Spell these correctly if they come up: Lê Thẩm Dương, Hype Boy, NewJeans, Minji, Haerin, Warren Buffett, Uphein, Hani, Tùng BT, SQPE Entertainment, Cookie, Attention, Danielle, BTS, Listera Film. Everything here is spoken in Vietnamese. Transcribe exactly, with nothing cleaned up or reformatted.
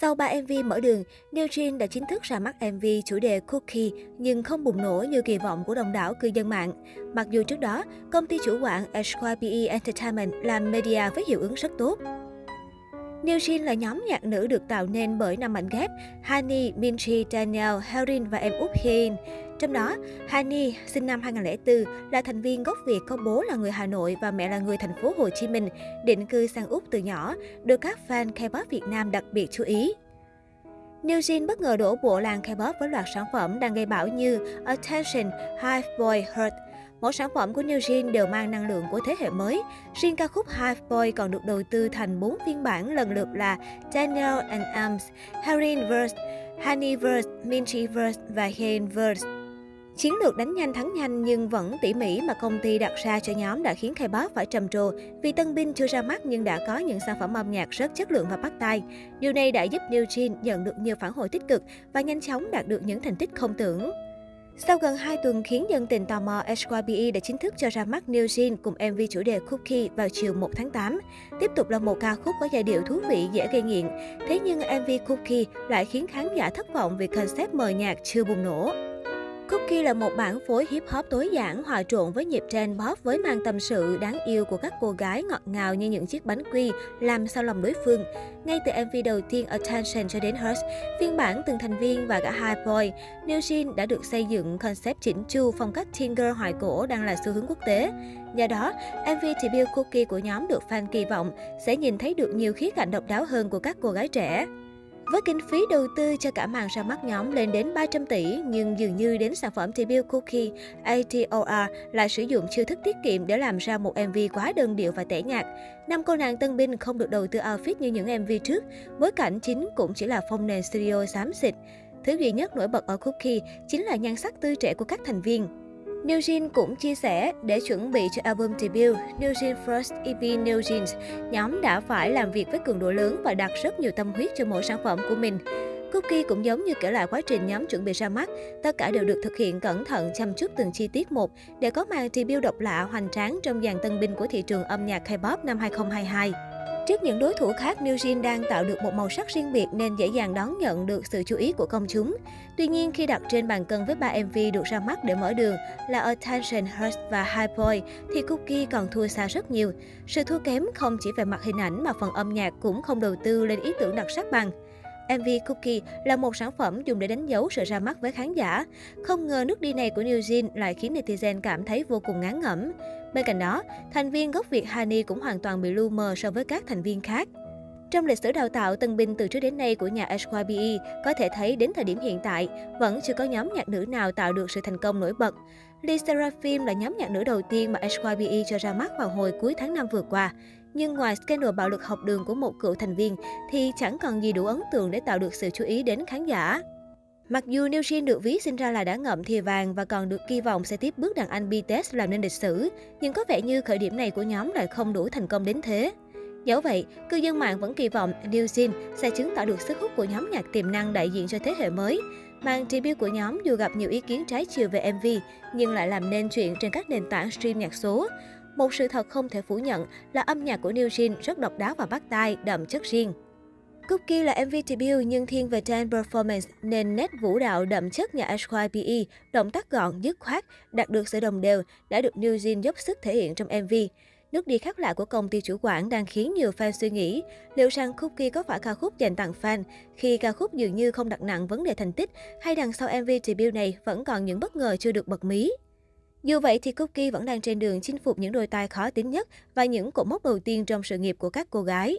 Sau ba em vê mở đường, NewJeans đã chính thức ra mắt em vê chủ đề Cookie nhưng không bùng nổ như kỳ vọng của đông đảo cư dân mạng. Mặc dù trước đó, công ty chủ quản ét quy pê e Entertainment làm media với hiệu ứng rất tốt. NewJeans là nhóm nhạc nữ được tạo nên bởi năm mảnh ghép Hani, Minji, Danielle, Haerin và em Uphein. Trong đó, Hani sinh năm hai nghìn không trăm lẻ tư là thành viên gốc Việt có bố là người Hà Nội và mẹ là người thành phố Hồ Chí Minh, định cư sang Úc từ nhỏ, được các fan K-pop Việt Nam đặc biệt chú ý. NewJeans bất ngờ đổ bộ làng K-pop với loạt sản phẩm đang gây bão như Attention, Hype Boy Hurt. Mỗi sản phẩm của NewJeans đều mang năng lượng của thế hệ mới. Riêng ca khúc Hype Boy còn được đầu tư thành bốn phiên bản lần lượt là Daniel and Arms, Haerin Verse, Hani Verse, Minji Verse và Haerin Verse. Chiến lược đánh nhanh thắng nhanh nhưng vẫn tỉ mỉ mà công ty đặt ra cho nhóm đã khiến K-pop phải trầm trồ vì tân binh chưa ra mắt nhưng đã có những sản phẩm âm nhạc rất chất lượng và bắt tai. Điều này đã giúp NewJeans nhận được nhiều phản hồi tích cực và nhanh chóng đạt được những thành tích không tưởng. Sau gần hai tuần khiến dân tình tò mò, ét quy pê e đã chính thức cho ra mắt NewJeans cùng em vê chủ đề Cookie vào chiều một tháng tám. Tiếp tục là một ca khúc có giai điệu thú vị, dễ gây nghiện. Thế nhưng em vê Cookie lại khiến khán giả thất vọng vì concept mời nhạc chưa bùng nổ. Cookie là một bản phối hip-hop tối giản hòa trộn với nhịp trend pop với mang tâm sự đáng yêu của các cô gái ngọt ngào như những chiếc bánh quy làm sao lòng đối phương. Ngay từ em vê đầu tiên Attention cho đến Hurt, phiên bản từng thành viên và cả High Boy, NewJeans đã được xây dựng concept chỉnh chu phong cách teen girl hoài cổ đang là xu hướng quốc tế. Do đó, em vê debut Cookie của nhóm được fan kỳ vọng sẽ nhìn thấy được nhiều khía cạnh độc đáo hơn của các cô gái trẻ. Với kinh phí đầu tư cho cả màn ra mắt nhóm lên đến ba trăm tỷ, nhưng dường như đến sản phẩm debut Cookie, a đê o rờ lại sử dụng chiêu thức tiết kiệm để làm ra một em vê quá đơn điệu và tẻ nhạt. Năm cô nàng tân binh không được đầu tư outfit như những em vê trước, bối cảnh chính cũng chỉ là phong nền studio xám xịt. Thứ duy nhất nổi bật ở Cookie chính là nhan sắc tươi trẻ của các thành viên. NewJeans cũng chia sẻ, để chuẩn bị cho album debut NewJeans First E P NewJeans, nhóm đã phải làm việc với cường độ lớn và đặt rất nhiều tâm huyết cho mỗi sản phẩm của mình. Cookie cũng giống như kể lại quá trình nhóm chuẩn bị ra mắt, tất cả đều được thực hiện cẩn thận chăm chút từng chi tiết một để có màn debut độc lạ hoành tráng trong dàn tân binh của thị trường âm nhạc K-pop năm hai nghìn không trăm hai mươi hai. Trước những đối thủ khác, NewJeans đang tạo được một màu sắc riêng biệt nên dễ dàng đón nhận được sự chú ý của công chúng. Tuy nhiên, khi đặt trên bàn cân với ba em vê được ra mắt để mở đường là Attention, Hurt và High Boy, thì Cookie còn thua xa rất nhiều. Sự thua kém không chỉ về mặt hình ảnh mà phần âm nhạc cũng không đầu tư lên ý tưởng đặc sắc bằng. em vê Cookie là một sản phẩm dùng để đánh dấu sự ra mắt với khán giả. Không ngờ nước đi này của NewJeans lại khiến netizen cảm thấy vô cùng ngán ngẩm. Bên cạnh đó, thành viên gốc Việt Hani cũng hoàn toàn bị lu mờ so với các thành viên khác. Trong lịch sử đào tạo tân binh từ trước đến nay của nhà ét quy pê e, có thể thấy đến thời điểm hiện tại, vẫn chưa có nhóm nhạc nữ nào tạo được sự thành công nổi bật. Listera Film là nhóm nhạc nữ đầu tiên mà ét quy pê e cho ra mắt vào hồi cuối tháng năm vừa qua. Nhưng ngoài scandal bạo lực học đường của một cựu thành viên thì chẳng còn gì đủ ấn tượng để tạo được sự chú ý đến khán giả. Mặc dù NewJeans được ví sinh ra là đã ngậm thìa vàng và còn được kỳ vọng sẽ tiếp bước đàn anh bê tê ét làm nên lịch sử, nhưng có vẻ như khởi điểm này của nhóm lại không đủ thành công đến thế. Dẫu vậy, cư dân mạng vẫn kỳ vọng NewJeans sẽ chứng tỏ được sức hút của nhóm nhạc tiềm năng đại diện cho thế hệ mới. Màn debut của nhóm dù gặp nhiều ý kiến trái chiều về em vê, nhưng lại làm nên chuyện trên các nền tảng stream nhạc số. Một sự thật không thể phủ nhận là âm nhạc của NewJeans rất độc đáo và bắt tai, đậm chất riêng. Cookie là em vê debut nhưng thiên về dance performance nên nét vũ đạo đậm chất nhà ét quy pê e, động tác gọn, dứt khoát, đạt được sự đồng đều đã được NewJeans dốc sức thể hiện trong em vê. Nước đi khác lạ của công ty chủ quản đang khiến nhiều fan suy nghĩ liệu rằng Cookie có phải ca khúc dành tặng fan khi ca khúc dường như không đặt nặng vấn đề thành tích, hay đằng sau em vê debut này vẫn còn những bất ngờ chưa được bật mí. Dù vậy thì Cookie vẫn đang trên đường chinh phục những đôi tai khó tính nhất và những cột mốc đầu tiên trong sự nghiệp của các cô gái.